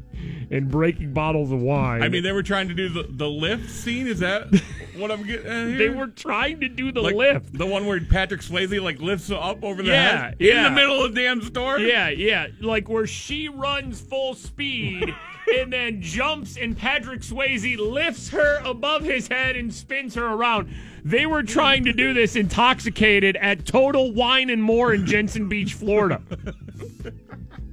and breaking bottles of wine. I mean, they were trying to do the, the lift scene? Is that what I'm getting at here? They were trying to do the like, lift. The one where Patrick Swayze, like, lifts up over the yeah, head? Yeah. In the middle of the damn store? Yeah, yeah. Like, where she runs full speed... and then jumps, and Patrick Swayze lifts her above his head and spins her around. They were trying to do this intoxicated at Total Wine and More in Jensen Beach, Florida.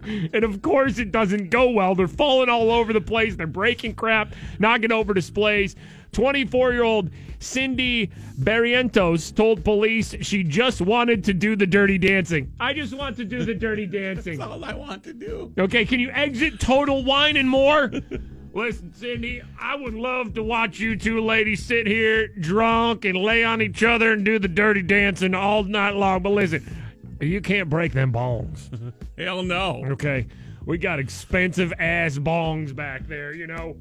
And, of course, it doesn't go well. They're falling all over the place. They're breaking crap, knocking over displays. twenty-four-year-old Cindy Barrientos told police she just wanted to do the dirty dancing. I just want to do the dirty dancing. That's all I want to do. Okay, can you exit Total Wine and More? Listen, Cindy, I would love to watch you two ladies sit here drunk and lay on each other and do the dirty dancing all night long. But listen, you can't break them bongs. Hell no. Okay, we got expensive-ass bongs back there, you know.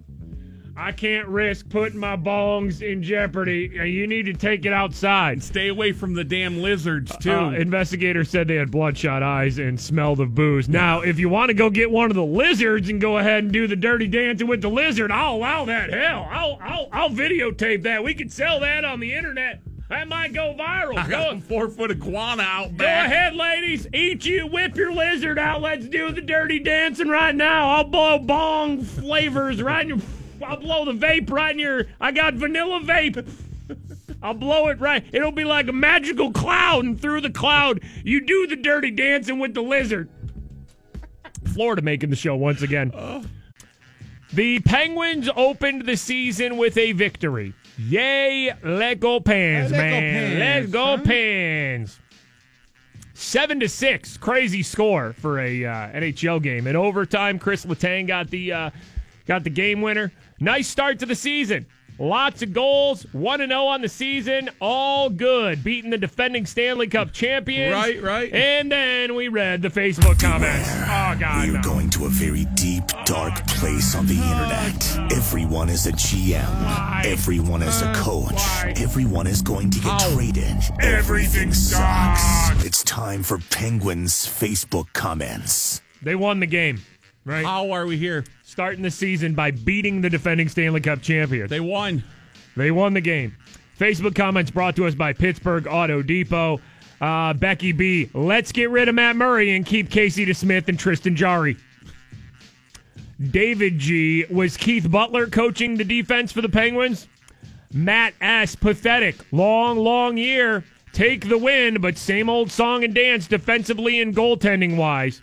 I can't risk putting my bongs in jeopardy. You need to take it outside. Stay away from the damn lizards, too. Uh, investigators said they had bloodshot eyes and smelled of booze. Now, if you want to go get one of the lizards and go ahead and do the dirty dancing with the lizard, I'll allow that. Hell, I'll, I'll, I'll videotape that. We could sell that on the internet. That might go viral. I got some four-foot iguana out back. Go ahead, ladies. Eat you. Whip your lizard out. Let's do the dirty dancing right now. I'll blow bong flavors right in your... I'll blow the vape right in your... I got vanilla vape. I'll blow it right... It'll be like a magical cloud, and through the cloud, you do the dirty dancing with the lizard. Florida making the show once again. Oh. The Penguins opened the season with a victory. Yay, let go Pens, man. Let go Pens. Seven to six, crazy score for a uh, N H L game. In overtime, Chris Letang got the... Uh, Got the game winner. Nice start to the season. Lots of goals. one and oh on the season. All good. Beating the defending Stanley Cup champions. Right, right. And then we read the Facebook comments. Beware. Oh, God. We're no. going to a very deep, dark oh, place on the oh, internet. No. Everyone is a G M. Why? Everyone is a coach. Why? Everyone is going to get oh. traded. Everything sucks. It's time for Penguins' Facebook comments. They won the game, right? How are we here? Starting the season by beating the defending Stanley Cup champions. They won. They won the game. Facebook comments brought to us by Pittsburgh Auto Depot. Uh, Becky B, let's get rid of Matt Murray and keep Casey DeSmith and Tristan Jarry. David G, was Keith Butler coaching the defense for the Penguins? Matt S, pathetic. Long, long year. Take the win, but same old song and dance defensively and goaltending-wise.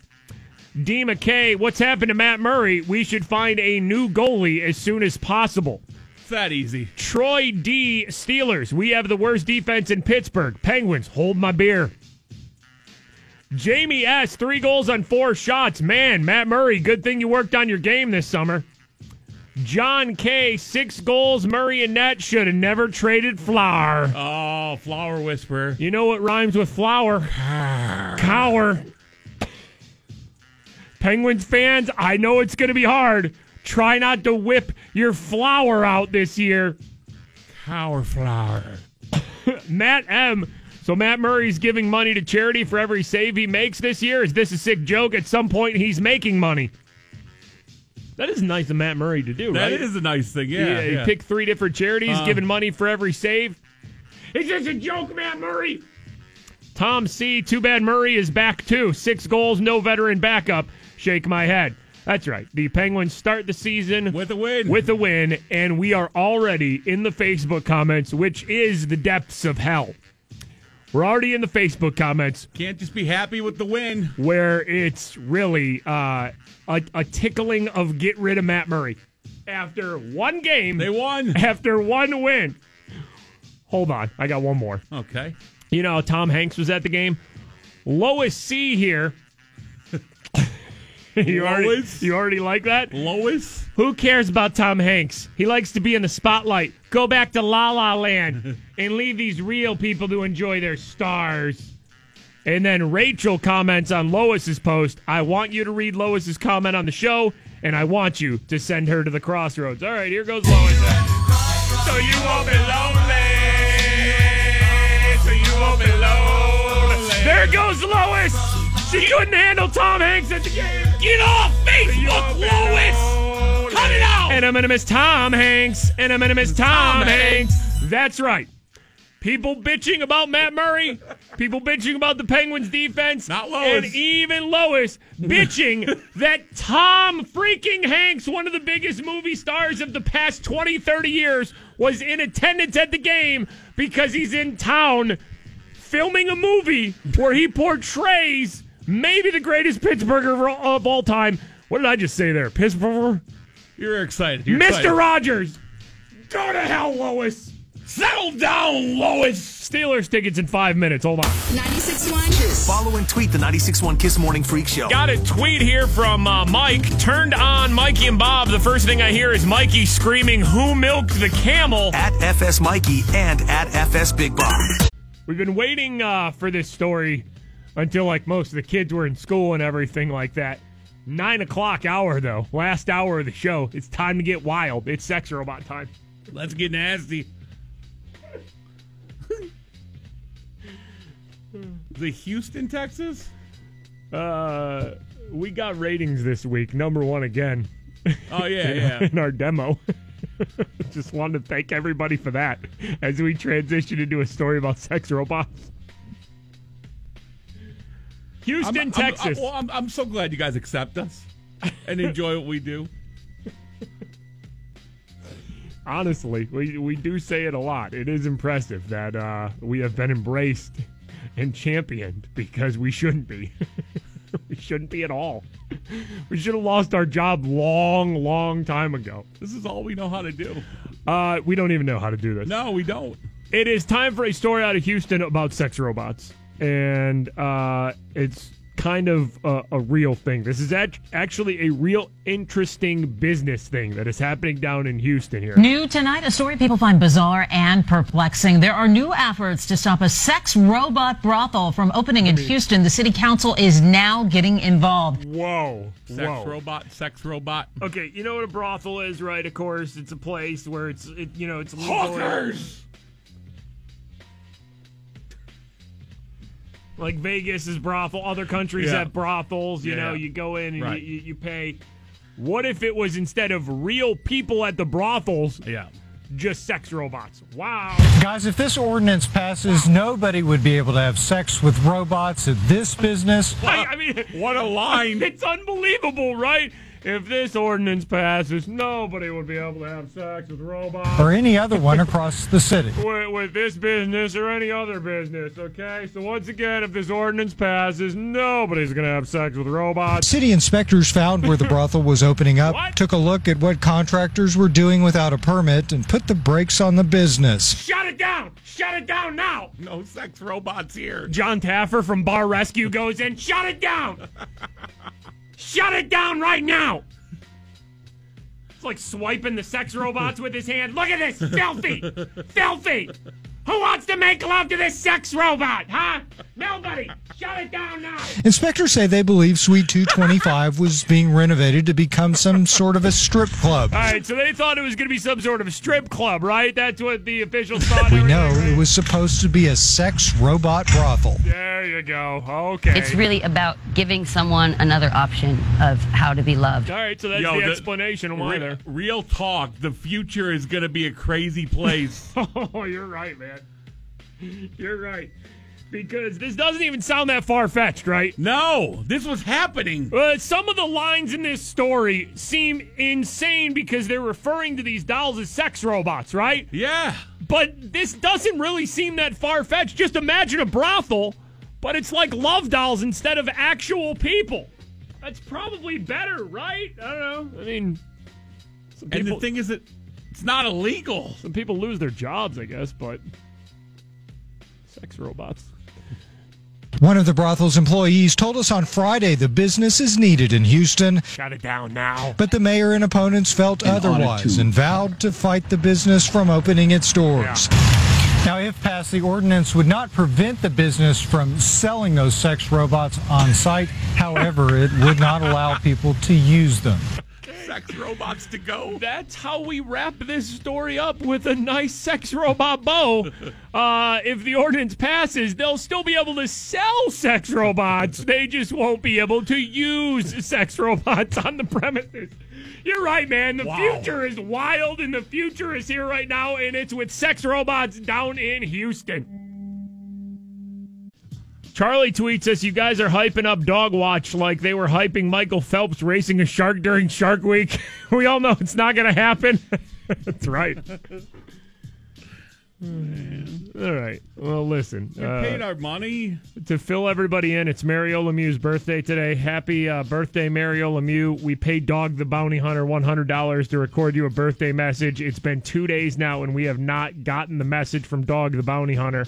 D. McKay, what's happened to Matt Murray? We should find a new goalie as soon as possible. It's that easy. Troy D. Steelers, we have the worst defense in Pittsburgh. Penguins, hold my beer. Jamie S., three goals on four shots. Man, Matt Murray, good thing you worked on your game this summer. John K., six goals, Murray and net, should have never traded Flower. Oh, Flower Whisperer. You know what rhymes with flower? Cower. Penguins fans, I know it's going to be hard. Try not to whip your flower out this year. Cauliflower. Matt M. So Matt Murray's giving money to charity for every save he makes this year. Is this a sick joke? At some point, he's making money. That is nice of Matt Murray to do, right? That is a nice thing, yeah. yeah, yeah. He picked three different charities, um, giving money for every save. Is this a joke, Matt Murray? Tom C. Too bad Murray is back, too. Six goals, no veteran backup. Shake my head. That's right. The Penguins start the season with a win. With a win, and we are already in the Facebook comments, which is the depths of hell. We're already in the Facebook comments. Can't just be happy with the win. Where it's really uh, a, a tickling of get rid of Matt Murray. After one game. They won. After one win. Hold on. I got one more. Okay. You know, Tom Hanks was at the game. Lois C here. you, Lois? Already, you already like that? Lois? Who cares about Tom Hanks? He likes to be in the spotlight. Go back to La La Land and leave these real people to enjoy their stars. And then Rachel comments on Lois's post. I want you to read Lois's comment on the show, and I want you to send her to the crossroads. All right, here goes Lois. So you won't be lonely. So you won't be lonely. There goes Lois. She couldn't handle Tom Hanks at the game. Get off Facebook, Lois. Cut it out! And I'm going to miss Tom Hanks. And I'm going to miss Tom, Tom Hanks. Hanks. That's right. People bitching about Matt Murray. People bitching about the Penguins defense. Not Lois. And even Lois bitching that Tom freaking Hanks, one of the biggest movie stars of the past twenty, thirty years, was in attendance at the game because he's in town filming a movie where he portrays maybe the greatest Pittsburgher of all time. What did I just say there? Pittsburgher? You're excited. You're Mister Excited. Rogers, go to hell, Lois. Settle down, Lois. Steelers tickets in five minutes. Hold on. ninety-six point one Kiss. Follow and tweet the ninety-six point one Kiss Morning Freak Show. Got a tweet here from uh, Mike. Turned on Mikey and Bob. The first thing I hear is Mikey screaming, "Who milked the camel?" At F S Mikey and at F S Big Bob. We've been waiting uh, for this story until like most of the kids were in school and everything like that. Nine o'clock hour, though. Last hour of the show. It's time to get wild. It's Sex Robot time. Let's get nasty. The Houston, Texas? Uh, we got ratings this week. Number one again. Oh, yeah, in, yeah. In our demo. Just wanted to thank everybody for that as we transition into a story about sex robots. Houston, I'm, Texas. I'm, I'm, well, I'm, I'm so glad you guys accept us and enjoy what we do. Honestly, we, we do say it a lot. It is impressive that uh, we have been embraced and championed because we shouldn't be. We shouldn't be at all. We should have lost our job long, long time ago. This is all we know how to do. Uh, we don't even know how to do this. No, we don't. It is time for a story out of Houston about sex robots. And uh, it's kind of a, a real thing. This is act- actually a real interesting business thing that is happening down in Houston here. New tonight, a story people find bizarre and perplexing. There are new efforts to stop a sex robot brothel from opening in Houston. The city council is now getting involved. Whoa. Sex Whoa. robot, sex robot. Okay, you know what a brothel is, right? Of course, it's a place where it's, it, you know, it's legal. Hookers! Like Vegas is brothel, other countries yeah. have brothels, you yeah, know, yeah. you go in and right. you, you pay. What if it was instead of real people at the brothels, yeah. just sex robots? Wow. Guys, if this ordinance passes, nobody would be able to have sex with robots at this business. I, I mean, what a line. It's unbelievable, right? If this ordinance passes, nobody would be able to have sex with robots. Or any other one across the city. With, with this business or any other business, okay? So once again, if this ordinance passes, nobody's going to have sex with robots. City inspectors found where the brothel was opening up, what? took a look at what contractors were doing without a permit, and put the brakes on the business. Shut it down! Shut it down now! No sex robots here. John Taffer from Bar Rescue goes in, shut it down! Shut it down right now! It's like swiping the sex robots with his hand. Look at this! Filthy! Filthy! Who wants to make love to this sex robot, huh? Nobody! Shut Shut it down now. Inspectors say they believe Suite two twenty-five was being renovated to become some sort of a strip club. All right, so they thought it was going to be some sort of strip club, right? That's what the officials thought. We know right? It was supposed to be a sex robot brothel. There you go. Okay. It's really about giving someone another option of how to be loved. All right, so that's Yo, the, the explanation why there. Real talk, the future is going to be a crazy place. Oh, you're right, man. You're right. Because this doesn't even sound that far-fetched, right? No, this was happening. Uh, some of the lines in this story seem insane because they're referring to these dolls as sex robots, right? Yeah. But this doesn't really seem that far-fetched. Just imagine a brothel, but it's like love dolls instead of actual people. That's probably better, right? I don't know. I mean, some people, and the thing is that it's not illegal. Some people lose their jobs, I guess, but sex robots. One of the brothel's employees told us on Friday the business is needed in Houston. Shut it down now. But the mayor and opponents felt and otherwise and vowed to fight the business from opening its doors. Yeah. Now, if passed, the ordinance would not prevent the business from selling those sex robots on site. However, it would not allow people to use them. Sex robots to go. That's how we wrap this story up, with a nice sex robot bow. Uh, if the ordinance passes, they'll still be able to sell sex robots. They just won't be able to use sex robots on the premises. You're right, man. The wow. future is wild, and the future is here right now, and it's with sex robots down in Houston. Charlie tweets us, you guys are hyping up Dog Watch like they were hyping Michael Phelps racing a shark during Shark Week. We all know it's not going to happen. That's right. Man. All right. Well, listen. We uh, paid our money. To fill everybody in, it's Mario Lemieux's birthday today. Happy uh, birthday, Mario Lemieux. We paid Dog the Bounty Hunter one hundred dollars to record you a birthday message. It's been two days now, and we have not gotten the message from Dog the Bounty Hunter.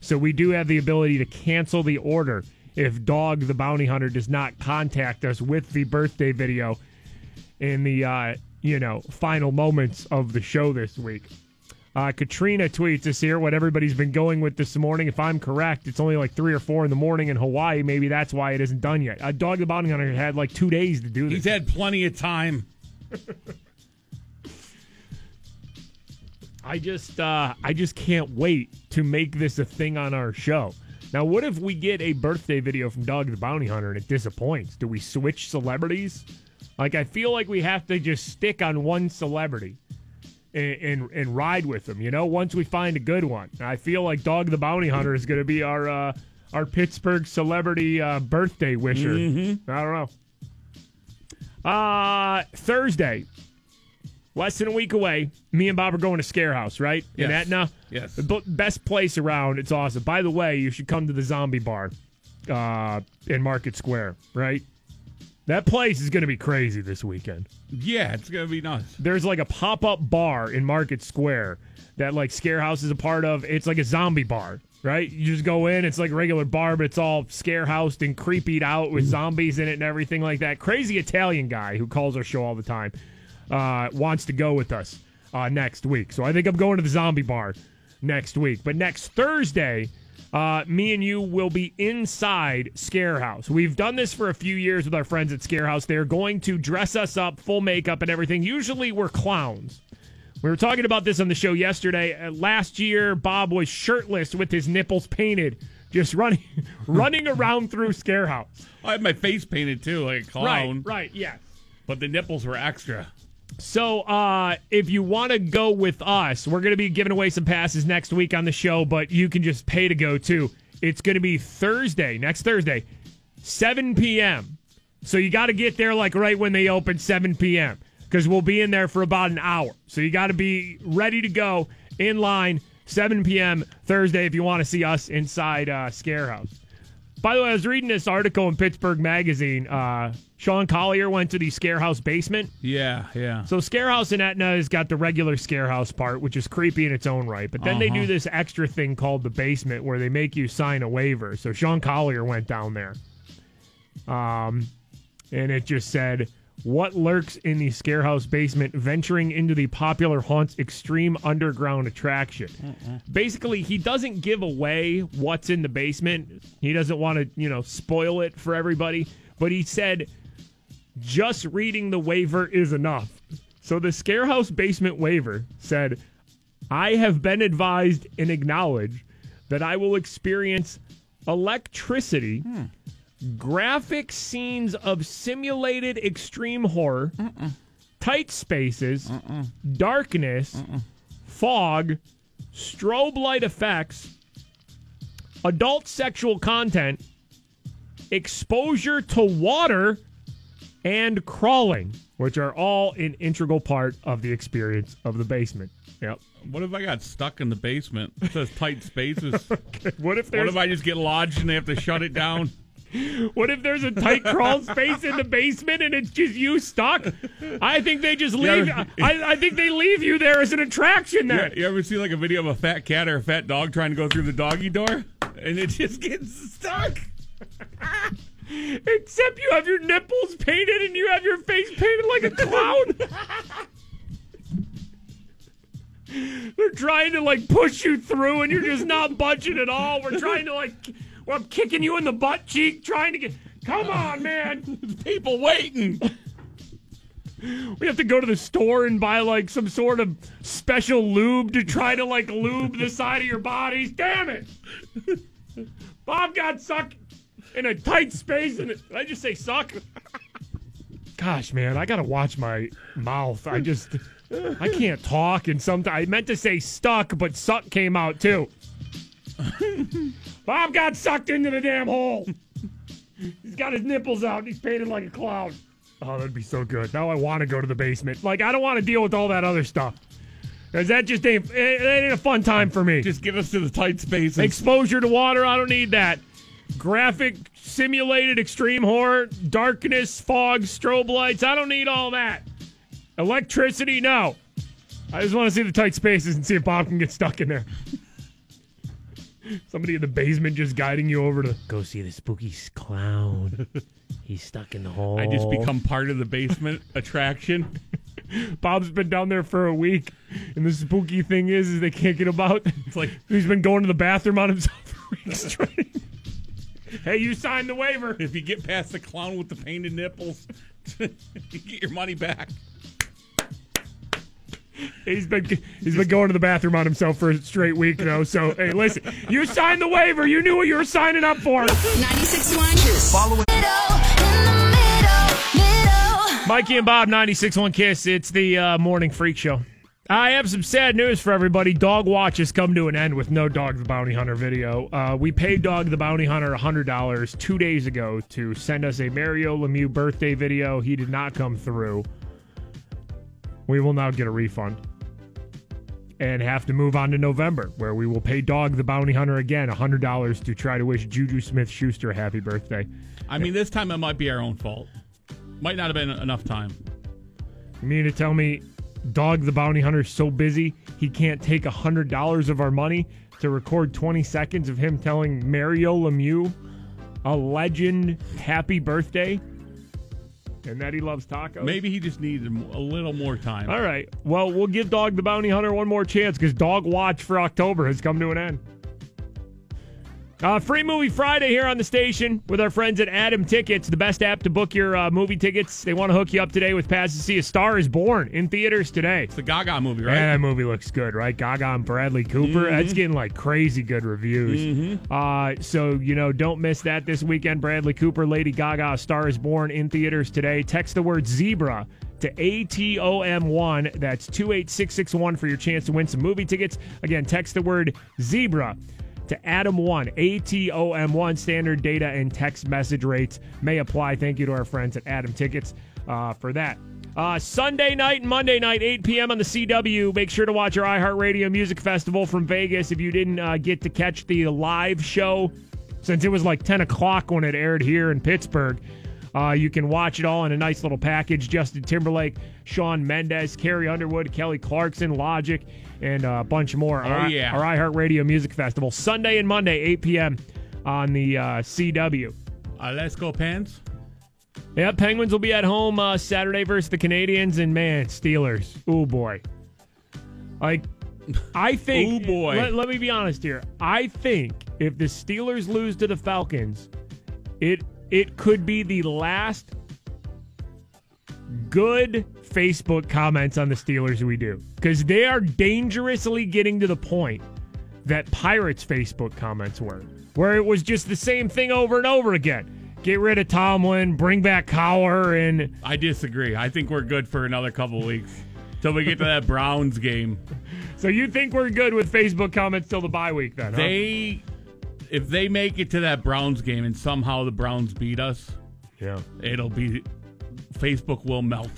So we do have the ability to cancel the order if Dog the Bounty Hunter does not contact us with the birthday video in the, uh, you know, final moments of the show this week. Uh, Katrina tweets us here what everybody's been going with this morning. If I'm correct, it's only like three or four in the morning in Hawaii. Maybe that's why it isn't done yet. Uh, Dog the Bounty Hunter had like two days to do this. He's had plenty of time. I just uh, I just can't wait to make this a thing on our show. Now, what if we get a birthday video from Dog the Bounty Hunter and it disappoints? Do we switch celebrities? Like, I feel like we have to just stick on one celebrity and and, and ride with them, you know, once we find a good one. I feel like Dog the Bounty Hunter is going to be our, uh, our Pittsburgh celebrity uh, birthday wisher. Mm-hmm. I don't know. Uh, Thursday. Less than a week away, me and Bob are going to ScareHouse, right? Yes. In Etna? Yes. The best place around. It's awesome. By the way, you should come to the Zombie Bar uh, in Market Square, right? That place is going to be crazy this weekend. Yeah, it's going to be nuts. There's like a pop-up bar in Market Square that like ScareHouse is a part of. It's like a zombie bar, right? You just go in. It's like a regular bar, but it's all ScareHoused and creepied out with zombies in it and everything like that. Crazy Italian guy who calls our show all the time. Uh, wants to go with us uh, next week. So I think I'm going to the Zombie Bar next week. But next Thursday, uh, me and you will be inside ScareHouse. We've done this for a few years with our friends at ScareHouse. They're going to dress us up, full makeup and everything. Usually we're clowns. We were talking about this on the show yesterday. Uh, last year, Bob was shirtless with his nipples painted, just running running around through ScareHouse. I had my face painted, too, like a clown. Right, right, yes. But the nipples were extra. So uh, if you want to go with us, we're going to be giving away some passes next week on the show, but you can just pay to go, too. It's going to be Thursday, next Thursday, seven p.m. So you got to get there like right when they open, seven p.m., because we'll be in there for about an hour. So you got to be ready to go in line, seven p.m. Thursday, if you want to see us inside uh, ScareHouse. By the way, I was reading this article in Pittsburgh Magazine. Uh, Sean Collier went to the ScareHouse basement. Yeah, yeah. So ScareHouse in Etna has got the regular ScareHouse part, which is creepy in its own right. But then uh-huh. they do this extra thing called the basement where they make you sign a waiver. So Sean Collier went down there. Um, and it just said, what lurks in the ScareHouse basement, venturing into the popular haunt's extreme underground attraction. Uh-uh. Basically, he doesn't give away what's in the basement. He doesn't want to, you know, spoil it for everybody. But he said, just reading the waiver is enough. So the ScareHouse basement waiver said, I have been advised and acknowledged that I will experience electricity, hmm. graphic scenes of simulated extreme horror, uh-uh. tight spaces, uh-uh. darkness, uh-uh. fog, strobe light effects, adult sexual content, exposure to water, and crawling, which are all an integral part of the experience of the basement. Yep. What if I got stuck in the basement? It says tight spaces. Okay. What if there's... What if I just get lodged and they have to shut it down? What if there's a tight crawl space in the basement and it's just you stuck? I think they just leave. You ever, I, I think they leave you there as an attraction. There. You ever see like a video of a fat cat or a fat dog trying to go through the doggy door and it just gets stuck? Except you have your nipples painted and you have your face painted like a clown. They're trying to, like, push you through, and you're just not budging at all. We're trying to, like, well, I'm kicking you in the butt cheek, trying to get... Come on, man. There's people waiting. We have to go to the store and buy, like, some sort of special lube to try to, like, lube the side of your bodies. Damn it. Bob got sucked in a tight space. And it, did I just say suck? Gosh, man, I got to watch my mouth. I just... I can't talk, and sometimes I meant to say stuck, but suck came out too. Bob got sucked into the damn hole. He's got his nipples out, and he's painted like a clown. Oh, that'd be so good. Now I want to go to the basement. Like, I don't want to deal with all that other stuff. Because that just ain't, it ain't a fun time for me. Just get us to the tight spaces. Exposure to water, I don't need that. Graphic, simulated extreme horror, darkness, fog, strobe lights, I don't need all that. Electricity, no. I just want to see the tight spaces and see if Bob can get stuck in there. Somebody in the basement just guiding you over to... Go see the spooky clown. He's stuck in the hole. I just become part of the basement attraction. Bob's been down there for a week, and the spooky thing is, is they can't get him out. It's like he's been going to the bathroom on himself for weeks straight. Hey, you signed the waiver. If you get past the clown with the painted nipples, you get your money back. He's been he's been going to the bathroom on himself for a straight week, though. So, hey, listen, you signed the waiver. You knew what you were signing up for. ninety-six point one Following. Mikey and Bob, ninety-six point one Kiss. It's the uh, Morning Freak Show. I have some sad news for everybody. Dog Watch has come to an end with no Dog the Bounty Hunter video. Uh, we paid Dog the Bounty Hunter one hundred dollars two days ago to send us a Mario Lemieux birthday video. He did not come through. We will now get a refund and have to move on to November, where we will pay Dog the Bounty Hunter again one hundred dollars to try to wish Juju Smith-Schuster a happy birthday. I mean, this time it might be our own fault. Might not have been enough time. You mean to tell me Dog the Bounty Hunter is so busy he can't take one hundred dollars of our money to record twenty seconds of him telling Mario Lemieux, a legend, happy birthday? And that he loves tacos. Maybe he just needed a little more time. All right. Well, we'll give Dog the Bounty Hunter one more chance because Dog Watch for October has come to an end. Uh, Free Movie Friday here on the station with our friends at Adam Tickets, the best app to book your uh, movie tickets. They want to hook you up today with passes to see A Star is Born in theaters today. It's the Gaga movie, right? Yeah, that movie looks good, right? Gaga and Bradley Cooper. Mm-hmm. That's getting like crazy good reviews. Mm-hmm. Uh, so, you know, don't miss that this weekend. Bradley Cooper, Lady Gaga, A Star is Born in theaters today. Text the word zebra to A T O M one. That's two eight six six one for your chance to win some movie tickets. Again, text the word zebra to A T O M one, A T O M one. Standard data and text message rates may apply. Thank you to our friends at Adam Tickets uh, for that. Uh, Sunday night and Monday night, eight p.m. on the C W. Make sure to watch our iHeartRadio Music Festival from Vegas if you didn't uh, get to catch the live show. Since it was like ten o'clock when it aired here in Pittsburgh, uh, you can watch it all in a nice little package. Justin Timberlake, Shawn Mendes, Carrie Underwood, Kelly Clarkson, Logic, and a bunch more. Oh, our, yeah. our iHeartRadio Music Festival, Sunday and Monday, eight p.m. on the uh, C W. Uh, let's go, Pens. Yeah, Penguins will be at home uh, Saturday versus the Canadiens, and man, Steelers. Oh boy. Like, I think. Oh boy. Let, let me be honest here. I think if the Steelers lose to the Falcons, it it could be the last good Facebook comments on the Steelers we do, because they are dangerously getting to the point that Pirates Facebook comments were, where it was just the same thing over and over again. Get rid of Tomlin, bring back Cowher, and I disagree. I think we're good for another couple weeks till we get to that Browns game. So you think we're good with Facebook comments till the bye week then, huh? They if they make it to that Browns game and somehow the Browns beat us, yeah, it'll be Facebook will melt.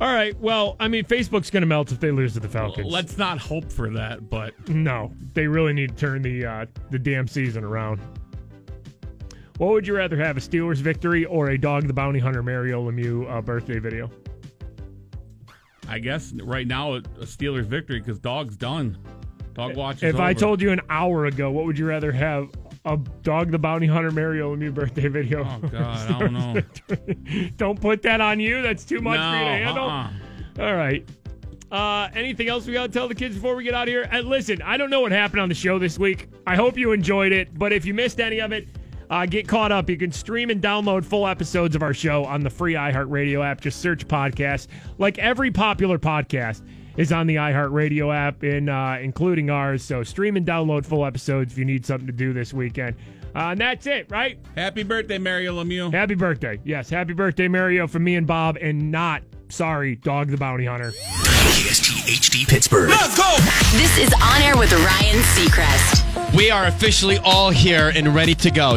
All right. Well, I mean, Facebook's going to melt if they lose to the Falcons. Let's not hope for that, but no, they really need to turn the uh, the damn season around. What would you rather have, a Steelers victory or a Dog the Bounty Hunter Mario Lemieux uh, birthday video? I guess right now a Steelers victory because Dog's done. Dog watches. If over. I told you an hour ago, what would you rather have? A Dog the Bounty Hunter Mario Lemieux birthday video. Oh, God, I don't know. Don't put that on you. That's too much no, for you to handle. Uh-uh. All right. Uh, anything else we got to tell the kids before we get out of here? And listen, I don't know what happened on the show this week. I hope you enjoyed it, but if you missed any of it, uh, get caught up. You can stream and download full episodes of our show on the free iHeartRadio app. Just search podcasts. Like every popular podcast is on the iHeartRadio app, in, uh, including ours. So stream and download full episodes if you need something to do this weekend. Uh, and that's it, right? Happy birthday, Mario Lemieux. Happy birthday. Yes, happy birthday, Mario, from me and Bob, and not, sorry, Dog the Bounty Hunter. K S T H D Pittsburgh. Let's go! This is On Air with Ryan Seacrest. We are officially all here and ready to go.